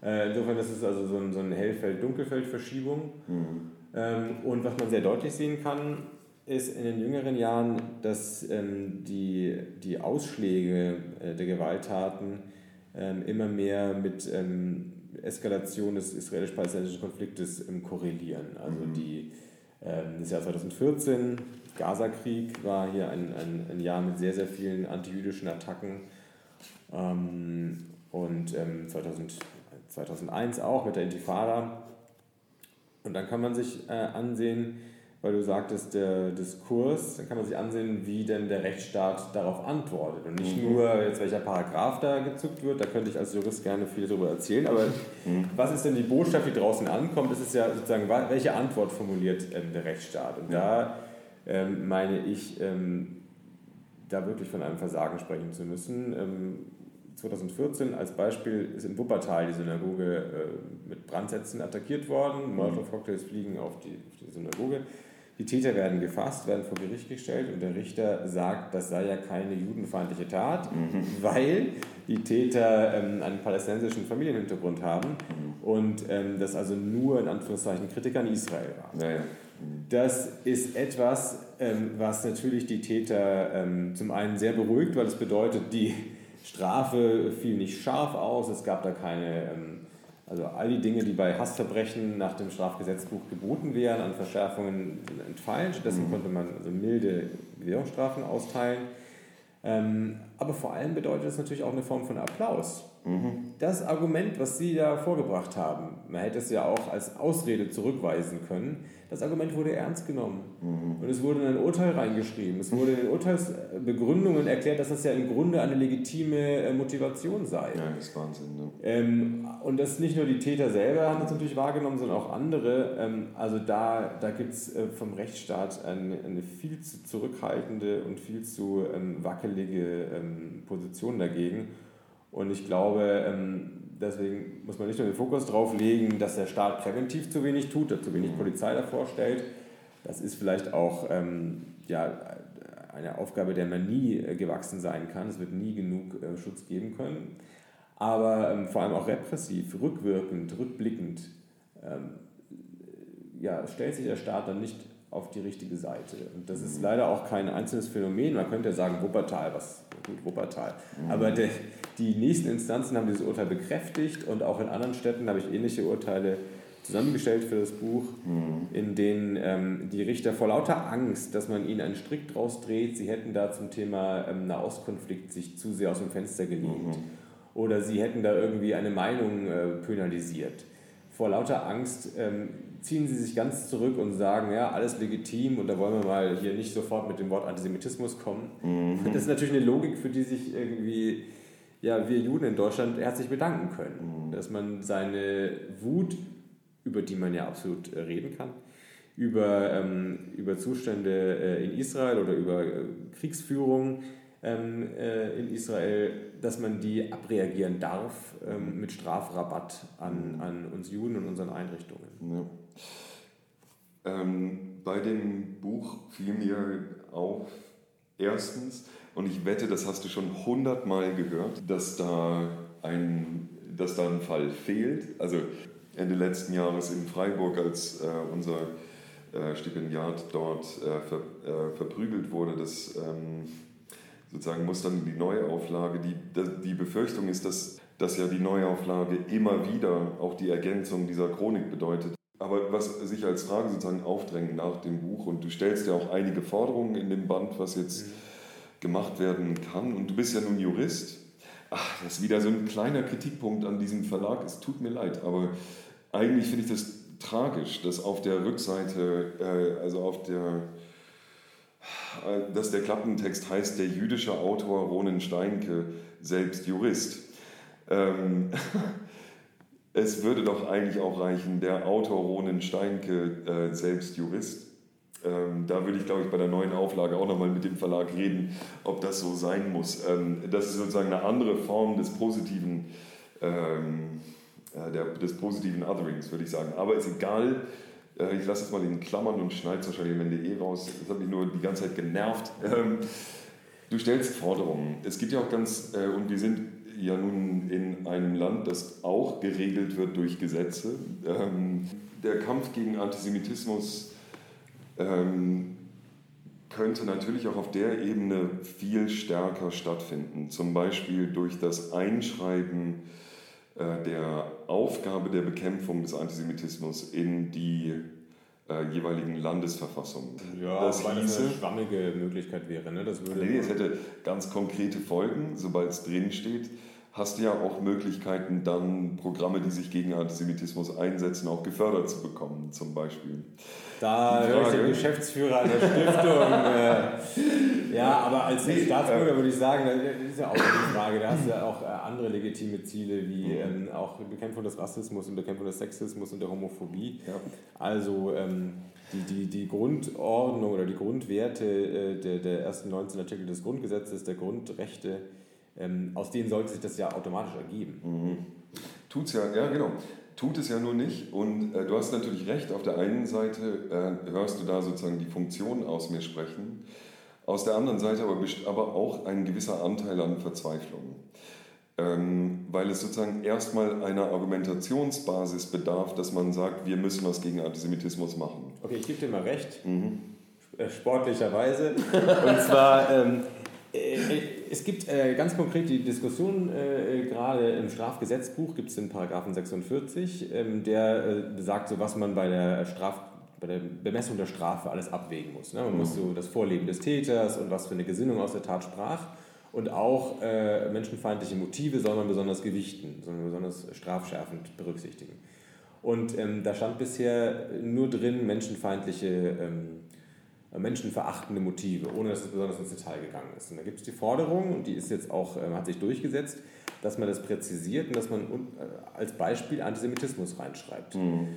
Insofern ist es also so ein Hellfeld-Dunkelfeld-Verschiebung. Mhm. Und was man sehr deutlich sehen kann, ist in den jüngeren Jahren, dass die Ausschläge der Gewalttaten immer mehr mit Eskalation des israelisch-palästinensischen Konfliktes korrelieren. Also das Jahr 2014, Gaza-Krieg war hier ein Jahr mit sehr, sehr vielen antijüdischen Attacken. 2001 auch mit der Intifada. Und dann kann man sich ansehen, weil du sagtest, der Diskurs, dann kann man sich ansehen, wie denn der Rechtsstaat darauf antwortet. Und nicht nur, jetzt welcher Paragraph da gezückt wird, da könnte ich als Jurist gerne viel darüber erzählen, aber was ist denn die Botschaft, die draußen ankommt? Das ist ja sozusagen, welche Antwort formuliert der Rechtsstaat? Und da meine ich, da wirklich von einem Versagen sprechen zu müssen. 2014 als Beispiel ist in Wuppertal die Synagoge mit Brandsätzen attackiert worden. Molotow-Cocktails fliegen auf die Synagoge. Die Täter werden gefasst, werden vor Gericht gestellt und der Richter sagt, das sei ja keine judenfeindliche Tat, weil die Täter einen palästinensischen Familienhintergrund haben und das also nur in Anführungszeichen Kritiker in Israel war. Ja, ja. Das ist etwas, was natürlich die Täter zum einen sehr beruhigt, weil es bedeutet, die Strafe fiel nicht scharf aus, es gab da keine, also all die Dinge, die bei Hassverbrechen nach dem Strafgesetzbuch geboten wären, an Verschärfungen entfallen. Stattdessen konnte man also milde Bewährungsstrafen austeilen. Aber vor allem bedeutet das natürlich auch eine Form von Applaus. Das Argument, was Sie da vorgebracht haben, man hätte es ja auch als Ausrede zurückweisen können, das Argument wurde ernst genommen. Und es wurde in ein Urteil reingeschrieben. Es wurde in den Urteilsbegründungen erklärt, dass das ja im Grunde eine legitime Motivation sei. Ja, das ist Wahnsinn. Ne? Und das nicht nur die Täter selber haben das natürlich wahrgenommen, sondern auch andere. Also da gibt es vom Rechtsstaat eine viel zu zurückhaltende und viel zu wackelige Position dagegen. Und ich glaube, deswegen muss man nicht nur den Fokus drauf legen, dass der Staat präventiv zu wenig tut, dass zu wenig Polizei davor stellt. Das ist vielleicht auch eine Aufgabe, der man nie gewachsen sein kann. Es wird nie genug Schutz geben können. Aber vor allem auch repressiv, rückwirkend, rückblickend stellt sich der Staat dann nicht auf die richtige Seite. Und das ist leider auch kein einzelnes Phänomen. Man könnte ja sagen, Wuppertal, Wuppertal. Aber die nächsten Instanzen haben dieses Urteil bekräftigt und auch in anderen Städten habe ich ähnliche Urteile zusammengestellt für das Buch, in denen die Richter vor lauter Angst, dass man ihnen einen Strick draus dreht, sie hätten da zum Thema Nahostkonflikt sich zu sehr aus dem Fenster gelehnt. Oder sie hätten da irgendwie eine Meinung penalisiert. Vor lauter Angst ziehen sie sich ganz zurück und sagen, ja, alles legitim und da wollen wir mal hier nicht sofort mit dem Wort Antisemitismus kommen. Das ist natürlich eine Logik, für die sich irgendwie wir Juden in Deutschland herzlich bedanken können. Dass man seine Wut, über die man ja absolut reden kann, über Zustände in Israel oder über Kriegsführung in Israel, dass man die abreagieren darf mit Strafrabatt an uns Juden und unseren Einrichtungen. Ja. Bei dem Buch fiel mir auf, erstens, und ich wette, das hast du schon 100-mal gehört, dass da ein Fall fehlt. Also Ende letzten Jahres in Freiburg, als unser Stipendiat dort verprügelt wurde, das sozusagen muss dann die Neuauflage, die Befürchtung ist, dass ja die Neuauflage immer wieder auch die Ergänzung dieser Chronik bedeutet. Aber was sich als Frage sozusagen aufdrängt nach dem Buch, und du stellst ja auch einige Forderungen in dem Band, was jetzt gemacht werden kann, und du bist ja nun Jurist. Ach, das ist wieder so ein kleiner Kritikpunkt an diesem Verlag, es tut mir leid, aber eigentlich finde ich das tragisch, dass auf der Rückseite, dass der Klappentext heißt, der jüdische Autor Ronen Steinke, selbst Jurist. Es würde doch eigentlich auch reichen, der Autor Ronen Steinke, selbst Jurist. Da würde ich, glaube ich, bei der neuen Auflage auch nochmal mit dem Verlag reden, ob das so sein muss. Das ist sozusagen eine andere Form des positiven Otherings, würde ich sagen. Aber ist egal, ich lasse es mal in Klammern und schneide es wahrscheinlich am Ende raus. Das hat mich nur die ganze Zeit genervt. Du stellst Forderungen. Es gibt ja auch und wir sind ja nun in einem Land, das auch geregelt wird durch Gesetze. Der Kampf gegen Antisemitismus könnte natürlich auch auf der Ebene viel stärker stattfinden. Zum Beispiel durch das Einschreiben der Aufgabe der Bekämpfung des Antisemitismus in die jeweiligen Landesverfassungen. Ja, das weil hieße, das eine schwammige Möglichkeit wäre. Ne? Es hätte ganz konkrete Folgen, sobald es drinsteht. Hast du ja auch Möglichkeiten, dann Programme, die sich gegen Antisemitismus einsetzen, auch gefördert zu bekommen, zum Beispiel. Da höre ich den Geschäftsführer einer Stiftung. Ja, aber als Staatsbürger würde ich sagen, das ist ja auch eine Frage, da hast du ja auch andere legitime Ziele, wie auch Bekämpfung des Rassismus und Bekämpfung des Sexismus und der Homophobie. Ja. Also die Grundordnung oder die Grundwerte der ersten 19 Artikel des Grundgesetzes, der Grundrechte, aus denen sollte sich das ja automatisch ergeben. Mhm. Tut es ja nur nicht. Und du hast natürlich recht, auf der einen Seite hörst du da sozusagen die Funktion aus mir sprechen, aus der anderen Seite aber auch ein gewisser Anteil an Verzweiflung. Weil es sozusagen erstmal einer Argumentationsbasis bedarf, dass man sagt, wir müssen was gegen Antisemitismus machen. Okay, ich gebe dir mal recht, sportlicherweise. Und zwar... es gibt ganz konkret die Diskussion, gerade im Strafgesetzbuch gibt es den Paragraphen 46, der besagt, so was man bei der Bemessung der Strafe alles abwägen muss. Ne? Man muss so das Vorleben des Täters und was für eine Gesinnung aus der Tat sprach und auch menschenfeindliche Motive soll man besonders gewichten, soll man besonders strafschärfend berücksichtigen. Und da stand bisher nur drin menschenfeindliche menschenverachtende Motive, ohne dass es besonders ins Detail gegangen ist. Und da gibt es die Forderung, und die ist jetzt auch, hat sich durchgesetzt, dass man das präzisiert und dass man als Beispiel Antisemitismus reinschreibt. Mhm.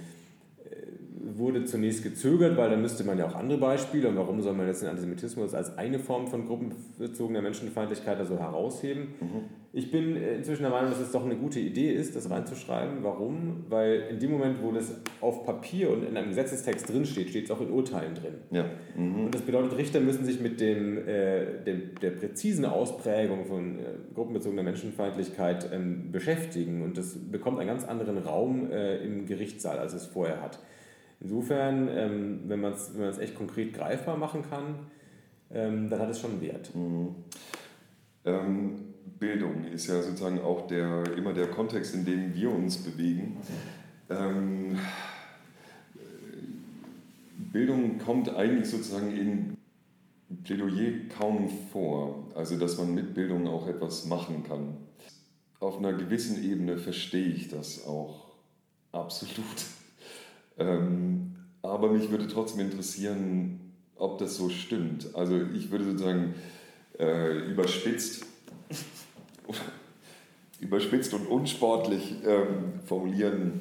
Wurde zunächst gezögert, weil dann müsste man ja auch andere Beispiele, und warum soll man jetzt den Antisemitismus als eine Form von gruppenbezogener Menschenfeindlichkeit also herausheben? Mhm. Ich bin inzwischen der Meinung, dass es doch eine gute Idee ist, das reinzuschreiben. Warum? Weil in dem Moment, wo das auf Papier und in einem Gesetzestext drinsteht, steht es auch in Urteilen drin. Ja. Mhm. Und das bedeutet, Richter müssen sich mit der präzisen Ausprägung von gruppenbezogener Menschenfeindlichkeit beschäftigen. Und das bekommt einen ganz anderen Raum im Gerichtssaal, als es vorher hat. Insofern, wenn man es echt konkret greifbar machen kann, dann hat es schon einen Wert. Mhm. Bildung ist ja sozusagen auch immer der Kontext, in dem wir uns bewegen. Bildung kommt eigentlich sozusagen in Plädoyer kaum vor, also dass man mit Bildung auch etwas machen kann. Auf einer gewissen Ebene verstehe ich das auch absolut. Aber mich würde trotzdem interessieren, ob das so stimmt. Also ich würde sozusagen überspitzt und unsportlich formulieren,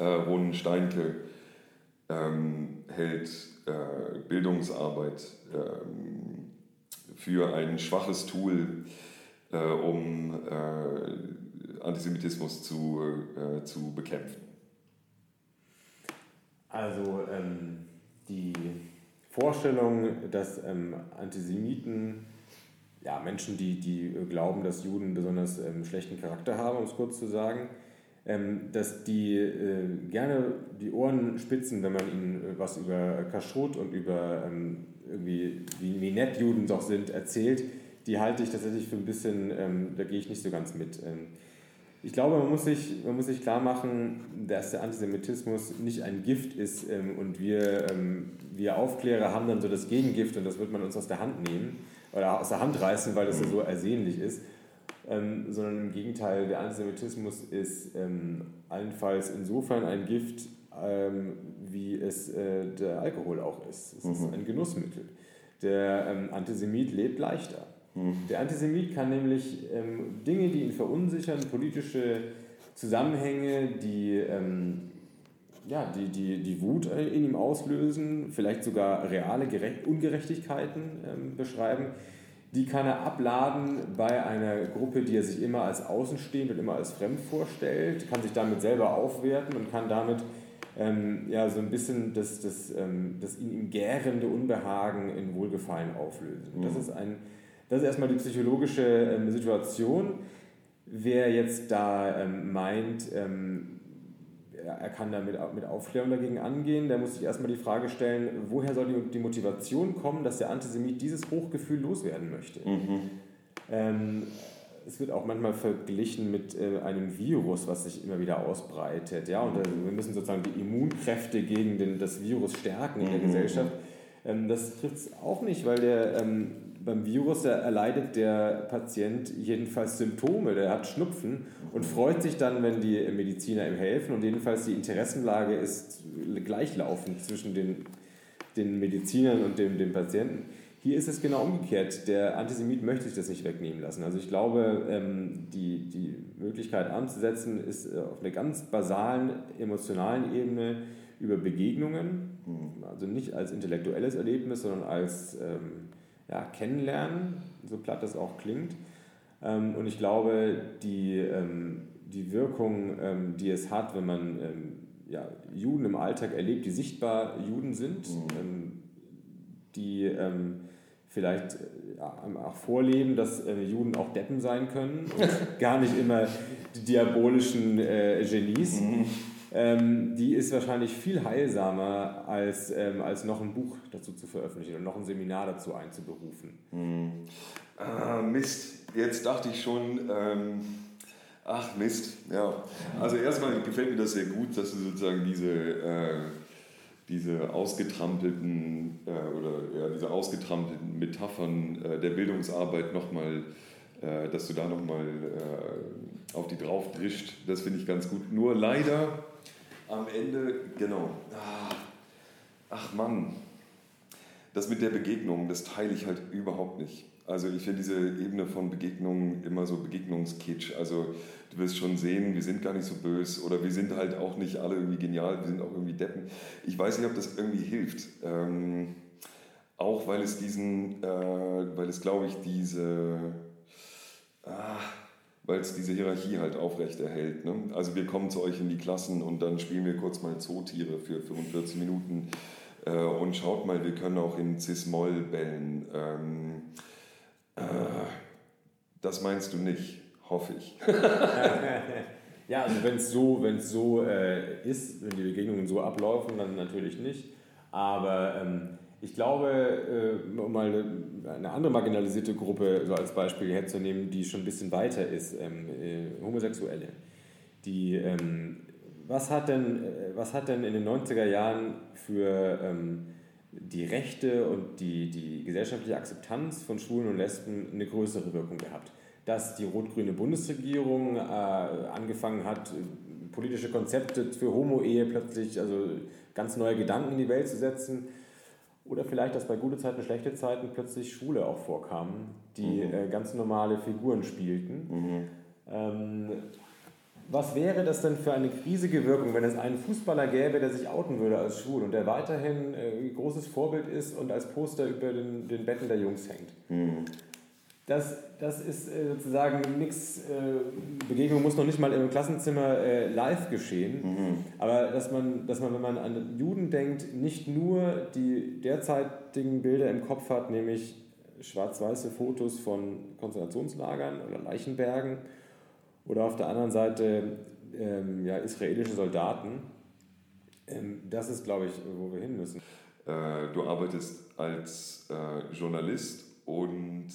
Ronen Steinke hält Bildungsarbeit für ein schwaches Tool, um Antisemitismus zu bekämpfen. Also die Vorstellung, dass Antisemiten, ja, Menschen, die glauben, dass Juden besonders schlechten Charakter haben, um es kurz zu sagen, dass die gerne die Ohren spitzen, wenn man ihnen was über Kashrut und über irgendwie, wie nett Juden doch sind, erzählt, die halte ich tatsächlich für ein bisschen, da gehe ich nicht so ganz mit. Ich glaube, man muss sich klar machen, dass der Antisemitismus nicht ein Gift ist, und wir Aufklärer haben dann so das Gegengift, und das wird man uns aus der Hand nehmen oder aus der Hand reißen, weil das ja so ersehnlich ist, sondern im Gegenteil, der Antisemitismus ist allenfalls insofern ein Gift, wie es der Alkohol auch ist. Es ist ein Genussmittel. Der Antisemit lebt leichter. Der Antisemit kann nämlich Dinge, die ihn verunsichern, politische Zusammenhänge, die ja, die Wut in ihm auslösen, vielleicht sogar reale Ungerechtigkeiten beschreiben. Die kann er abladen bei einer Gruppe, die er sich immer als außenstehend und immer als fremd vorstellt, kann sich damit selber aufwerten und kann damit so ein bisschen das in ihm gärende Unbehagen in Wohlgefallen auflösen. Mhm. Das ist erstmal die psychologische Situation. Wer jetzt da meint, er kann da mit Aufklärung dagegen angehen, der muss sich erstmal die Frage stellen, woher soll die Motivation kommen, dass der Antisemit dieses Hochgefühl loswerden möchte. Mhm. Es wird auch manchmal verglichen mit einem Virus, was sich immer wieder ausbreitet. Ja? Und wir müssen sozusagen die Immunkräfte gegen das Virus stärken in der Gesellschaft. Das trifft es auch nicht, weil beim Virus erleidet der Patient jedenfalls Symptome, der hat Schnupfen und freut sich dann, wenn die Mediziner ihm helfen, und jedenfalls die Interessenlage ist gleichlaufend zwischen den Medizinern und dem Patienten. Hier ist es genau umgekehrt, der Antisemit möchte sich das nicht wegnehmen lassen. Also ich glaube, die Möglichkeit anzusetzen ist auf einer ganz basalen, emotionalen Ebene über Begegnungen, also nicht als intellektuelles Erlebnis, sondern als Kennenlernen, so platt das auch klingt. Und ich glaube, die Wirkung, die es hat, wenn man Juden im Alltag erlebt, die sichtbar Juden sind, die vielleicht auch vorleben, dass Juden auch Deppen sein können und gar nicht immer die diabolischen Genies, die ist wahrscheinlich viel heilsamer, als noch ein Buch dazu zu veröffentlichen und noch ein Seminar dazu einzuberufen. Jetzt dachte ich schon, ja. Also erstmal gefällt mir das sehr gut, dass du sozusagen diese ausgetrampelten Metaphern der Bildungsarbeit nochmal, dass du da nochmal auf die drauf drischt. Das finde ich ganz gut. Nur leider am Ende, genau. Ach Mann, das mit der Begegnung, das teile ich halt überhaupt nicht. Also ich finde diese Ebene von Begegnungen immer so Begegnungskitsch. Also du wirst schon sehen, wir sind gar nicht so böse oder wir sind halt auch nicht alle irgendwie genial, wir sind auch irgendwie Deppen. Ich weiß nicht, ob das irgendwie hilft. Auch weil es diese Hierarchie halt aufrechterhält. Ne? Also wir kommen zu euch in die Klassen und dann spielen wir kurz mal Zootiere für 45 Minuten und schaut mal, wir können auch in Cis-Moll bellen. Das meinst du nicht, hoffe ich. Ja, also wenn es so ist, wenn die Begegnungen so ablaufen, dann natürlich nicht. Aber ich glaube, um mal eine andere marginalisierte Gruppe so als Beispiel herzunehmen, die schon ein bisschen weiter ist, Homosexuelle. Was hat denn in den 90er Jahren für die Rechte und die gesellschaftliche Akzeptanz von Schwulen und Lesben eine größere Wirkung gehabt? Dass die rot-grüne Bundesregierung angefangen hat, politische Konzepte für Homo-Ehe plötzlich, also ganz neue Gedanken in die Welt zu setzen. Oder vielleicht, dass bei gute Zeiten, schlechte Zeiten plötzlich Schwule auch vorkamen, die ganz normale Figuren spielten. Mhm. Was wäre das denn für eine riesige Wirkung, wenn es einen Fußballer gäbe, der sich outen würde als schwul und der weiterhin ein großes Vorbild ist und als Poster über den Betten der Jungs hängt? Mhm. Das ist sozusagen nichts, Begegnung muss noch nicht mal im Klassenzimmer live geschehen, aber dass man, wenn man an Juden denkt, nicht nur die derzeitigen Bilder im Kopf hat, nämlich schwarz-weiße Fotos von Konzentrationslagern oder Leichenbergen oder auf der anderen Seite israelische Soldaten, das ist, glaube ich, wo wir hin müssen. Du arbeitest als Journalist und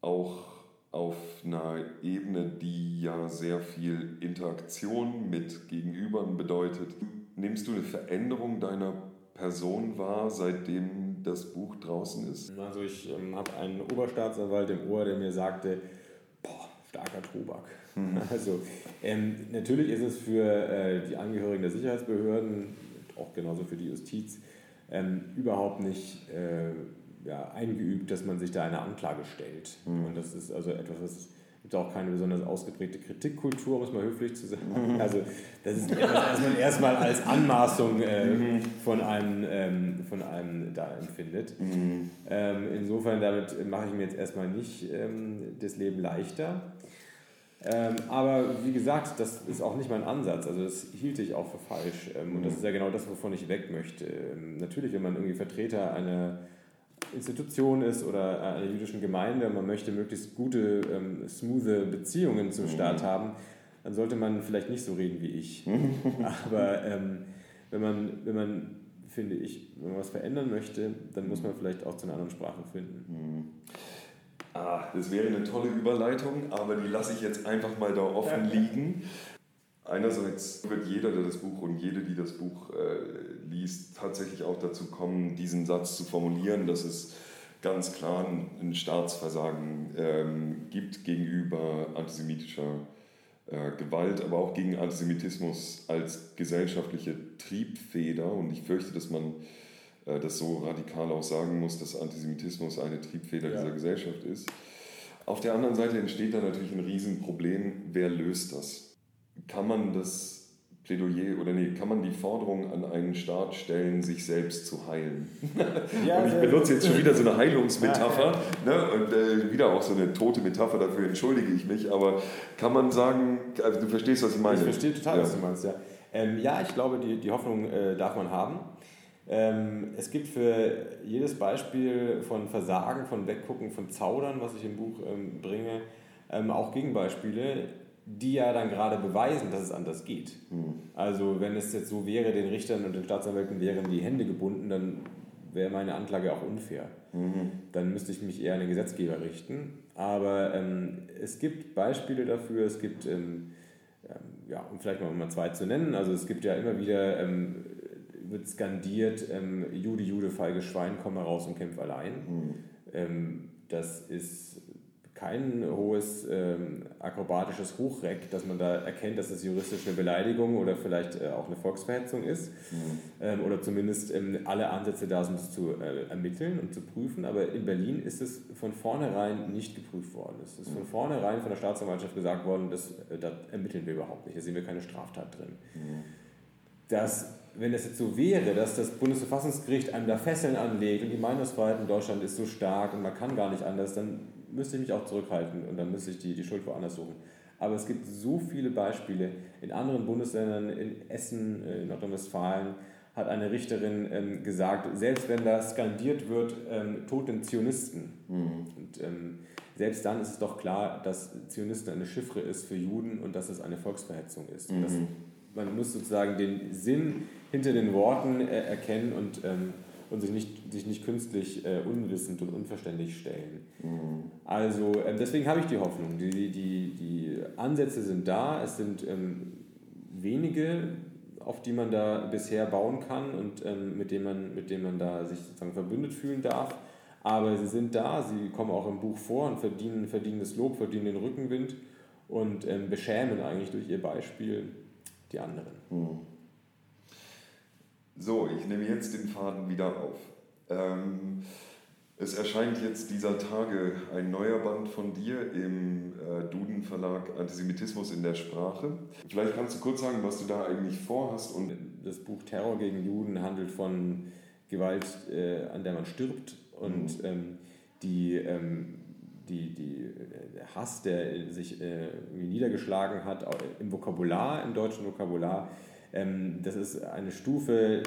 auch auf einer Ebene, die ja sehr viel Interaktion mit Gegenübern bedeutet. Nimmst du eine Veränderung deiner Person wahr, seitdem das Buch draußen ist? Also ich habe einen Oberstaatsanwalt im Ohr, der mir sagte, boah, starker Tobak. Also natürlich ist es für die Angehörigen der Sicherheitsbehörden, auch genauso für die Justiz, überhaupt nicht eingeübt, dass man sich da einer Anklage stellt. Und das ist also etwas, was gibt auch keine besonders ausgeprägte Kritikkultur, um es mal höflich zu sagen. Also das ist etwas, was man erstmal als Anmaßung von einem da empfindet. Insofern, damit mache ich mir jetzt erstmal nicht das Leben leichter. Aber wie gesagt, das ist auch nicht mein Ansatz, also das hielt ich auch für falsch und das ist ja genau das, wovon ich weg möchte. Natürlich, wenn man irgendwie Vertreter einer Institution ist oder einer jüdischen Gemeinde, man möchte möglichst gute, smoothe Beziehungen zum Staat haben, dann sollte man vielleicht nicht so reden wie ich. Aber wenn man finde ich, wenn man was verändern möchte, dann muss man vielleicht auch zu einer anderen Sprache finden. Ah, das wäre eine tolle Überleitung, aber die lasse ich jetzt einfach mal da offen liegen. Einerseits wird jeder, der das Buch und jede, die das Buch liest, tatsächlich auch dazu kommen, diesen Satz zu formulieren, dass es ganz klar ein Staatsversagen gibt gegenüber antisemitischer Gewalt, aber auch gegen Antisemitismus als gesellschaftliche Triebfeder. Und ich fürchte, dass man das so radikal auch sagen muss, dass Antisemitismus eine Triebfeder dieser Gesellschaft ist. Auf der anderen Seite entsteht da natürlich ein Riesenproblem, wer löst das? Kann man das Plädoyer, oder nee, kann man die Forderung an einen Staat stellen, sich selbst zu heilen? Und ich benutze jetzt schon wieder so eine Heilungsmetapher, ne? Und wieder auch so eine tote Metapher, dafür entschuldige ich mich, aber kann man sagen, also du verstehst, was ich meine? Ich verstehe total, was du meinst, ja. Ich glaube, die Hoffnung darf man haben. Es gibt für jedes Beispiel von Versagen, von Weggucken, von Zaudern, was ich im Buch bringe, auch Gegenbeispiele, die ja dann gerade beweisen, dass es anders geht. Also wenn es jetzt so wäre, den Richtern und den Staatsanwälten wären die Hände gebunden, dann wäre meine Anklage auch unfair. Dann müsste ich mich eher an den Gesetzgeber richten. Aber es gibt Beispiele dafür, es gibt, um vielleicht mal zwei zu nennen, also es gibt ja immer wieder... wird skandiert, Jude, Jude, feiges Schwein, komm mal raus und kämpf allein. Das ist kein hohes akrobatisches Hochreck, dass man da erkennt, dass das juristisch eine Beleidigung oder vielleicht auch eine Volksverhetzung ist. Oder zumindest alle Ansätze da sind, es zu ermitteln und zu prüfen. Aber in Berlin ist es von vornherein nicht geprüft worden. Es ist von vornherein von der Staatsanwaltschaft gesagt worden, das ermitteln wir überhaupt nicht. Da sehen wir keine Straftat drin. Wenn das jetzt so wäre, dass das Bundesverfassungsgericht einem da Fesseln anlegt und die Meinungsfreiheit in Deutschland ist so stark und man kann gar nicht anders, dann müsste ich mich auch zurückhalten und dann müsste ich die Schuld woanders suchen. Aber es gibt so viele Beispiele. In anderen Bundesländern, in Essen, in Nordrhein-Westfalen, hat eine Richterin gesagt, selbst wenn da skandiert wird, Tod den Zionisten. Und selbst dann ist es doch klar, dass Zionisten eine Chiffre ist für Juden und dass es eine Volksverhetzung ist. Und das, man muss sozusagen den Sinn hinter den Worten erkennen und sich nicht künstlich unwissend und unverständlich stellen. Also deswegen habe ich die Hoffnung. Die Ansätze sind da, es sind wenige, auf die man da bisher bauen kann und mit denen man da sich sozusagen verbündet fühlen darf. Aber sie sind da, sie kommen auch im Buch vor und verdienen das Lob, verdienen den Rückenwind und beschämen eigentlich durch ihr Beispiel die anderen. So, ich nehme jetzt den Faden wieder auf. Es erscheint jetzt dieser Tage ein neuer Band von dir im Dudenverlag, Antisemitismus in der Sprache. Vielleicht kannst du kurz sagen, was du da eigentlich vorhast. Und das Buch Terror gegen Juden handelt von Gewalt, an der man stirbt, und der Hass, der sich niedergeschlagen hat im deutschen Vokabular, das ist eine Stufe,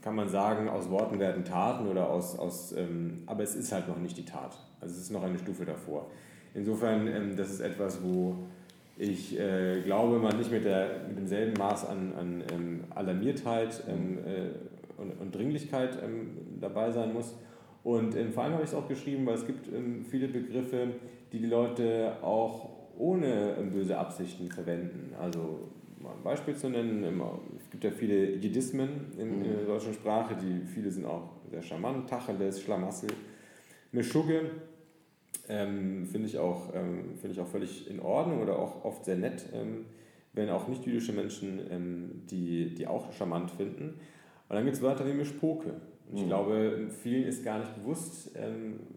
kann man sagen, aus Worten werden Taten oder aber es ist halt noch nicht die Tat. Also es ist noch eine Stufe davor. Insofern, das ist etwas, wo ich glaube, man nicht mit demselben Maß an Alarmiertheit und Dringlichkeit dabei sein muss. Und vor allem habe ich es auch geschrieben, weil es gibt viele Begriffe, die Leute auch ohne böse Absichten verwenden. Also mal ein Beispiel zu nennen, es gibt ja viele Jiddismen in der deutschen Sprache, viele sind auch sehr charmant, Tacheles, Schlamassel, Mischuge, finde ich auch völlig in Ordnung oder auch oft sehr nett, wenn auch nicht-jüdische Menschen die auch charmant finden. Und dann gibt es Wörter wie Mischpoke. Ich glaube, vielen ist gar nicht bewusst,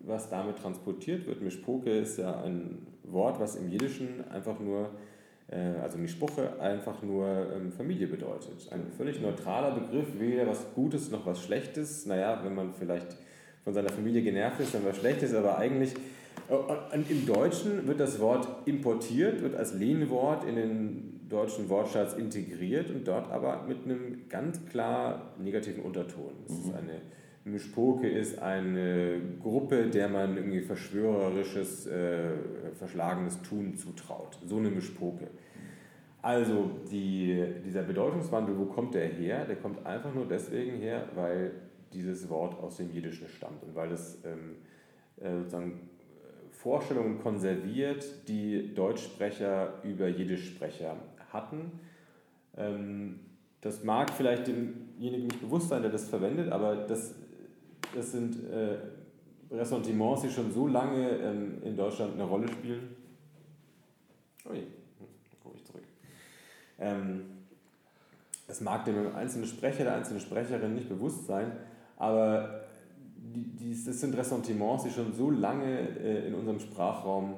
was damit transportiert wird. Mischpoke ist ja ein Wort, was im Jiddischen einfach nur, also Mischpoke, einfach nur Familie bedeutet. Ein völlig neutraler Begriff, weder was Gutes noch was Schlechtes. Naja, wenn man vielleicht von seiner Familie genervt ist, dann was Schlechtes, aber eigentlich... Und im Deutschen wird das Wort importiert, wird als Lehnwort in den deutschen Wortschatz integriert und dort aber mit einem ganz klar negativen Unterton. Das ist eine Mischpoke ist eine Gruppe, der man irgendwie verschwörerisches, verschlagenes Tun zutraut. So eine Mischpoke. Also dieser Bedeutungswandel, wo kommt der her? Der kommt einfach nur deswegen her, weil dieses Wort aus dem Jiddischen stammt und weil es sozusagen Vorstellungen konserviert, die Deutschsprecher über Jiddischsprecher hatten. Das mag vielleicht demjenigen nicht bewusst sein, der das verwendet, aber das sind Ressentiments, die schon so lange in Deutschland eine Rolle spielen. Oh je, gucke ich zurück. Das mag dem einzelnen Sprecher, der einzelnen Sprecherin nicht bewusst sein, aber das sind Ressentiments, die schon so lange in unserem Sprachraum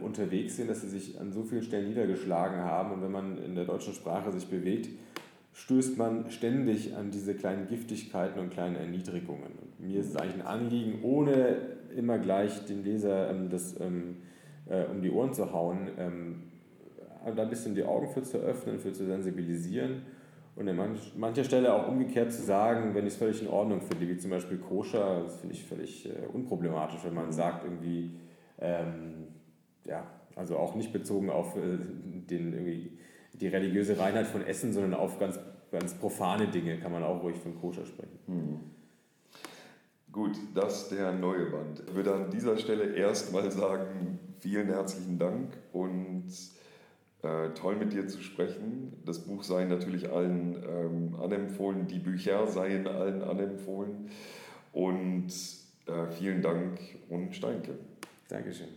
unterwegs sind, dass sie sich an so vielen Stellen niedergeschlagen haben. Und wenn man in der deutschen Sprache sich bewegt, stößt man ständig an diese kleinen Giftigkeiten und kleinen Erniedrigungen. Und mir ist es eigentlich ein Anliegen, ohne immer gleich dem Leser um die Ohren zu hauen, da ein bisschen die Augen für zu öffnen, für zu sensibilisieren. Und an mancher Stelle auch umgekehrt zu sagen, wenn ich es völlig in Ordnung finde, wie zum Beispiel koscher, das finde ich völlig unproblematisch, wenn man sagt irgendwie, also auch nicht bezogen auf die religiöse Reinheit von Essen, sondern auf ganz, ganz profane Dinge kann man auch ruhig von koscher sprechen. Mhm. Gut, das ist der neue Band. Ich würde an dieser Stelle erstmal sagen, vielen herzlichen Dank und... toll mit dir zu sprechen. Das Buch sei natürlich allen anempfohlen, die Bücher seien allen anempfohlen. Und vielen Dank und Steinke. Dankeschön.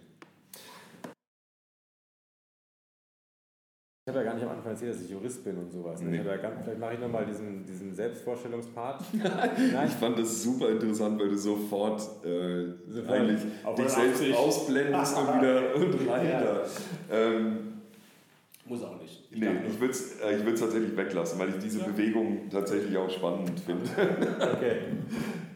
Ich habe ja gar nicht am Anfang erzählt, dass ich Jurist bin und sowas. Nee. Vielleicht mache ich nochmal diesen Selbstvorstellungspart. Nein. Ich fand das super interessant, weil du sofort eigentlich dich selbst ausblendest und wieder und rein. Ja. Muss auch nicht. Ich würde es tatsächlich weglassen, weil ich diese Bewegung tatsächlich auch spannend finde. Okay.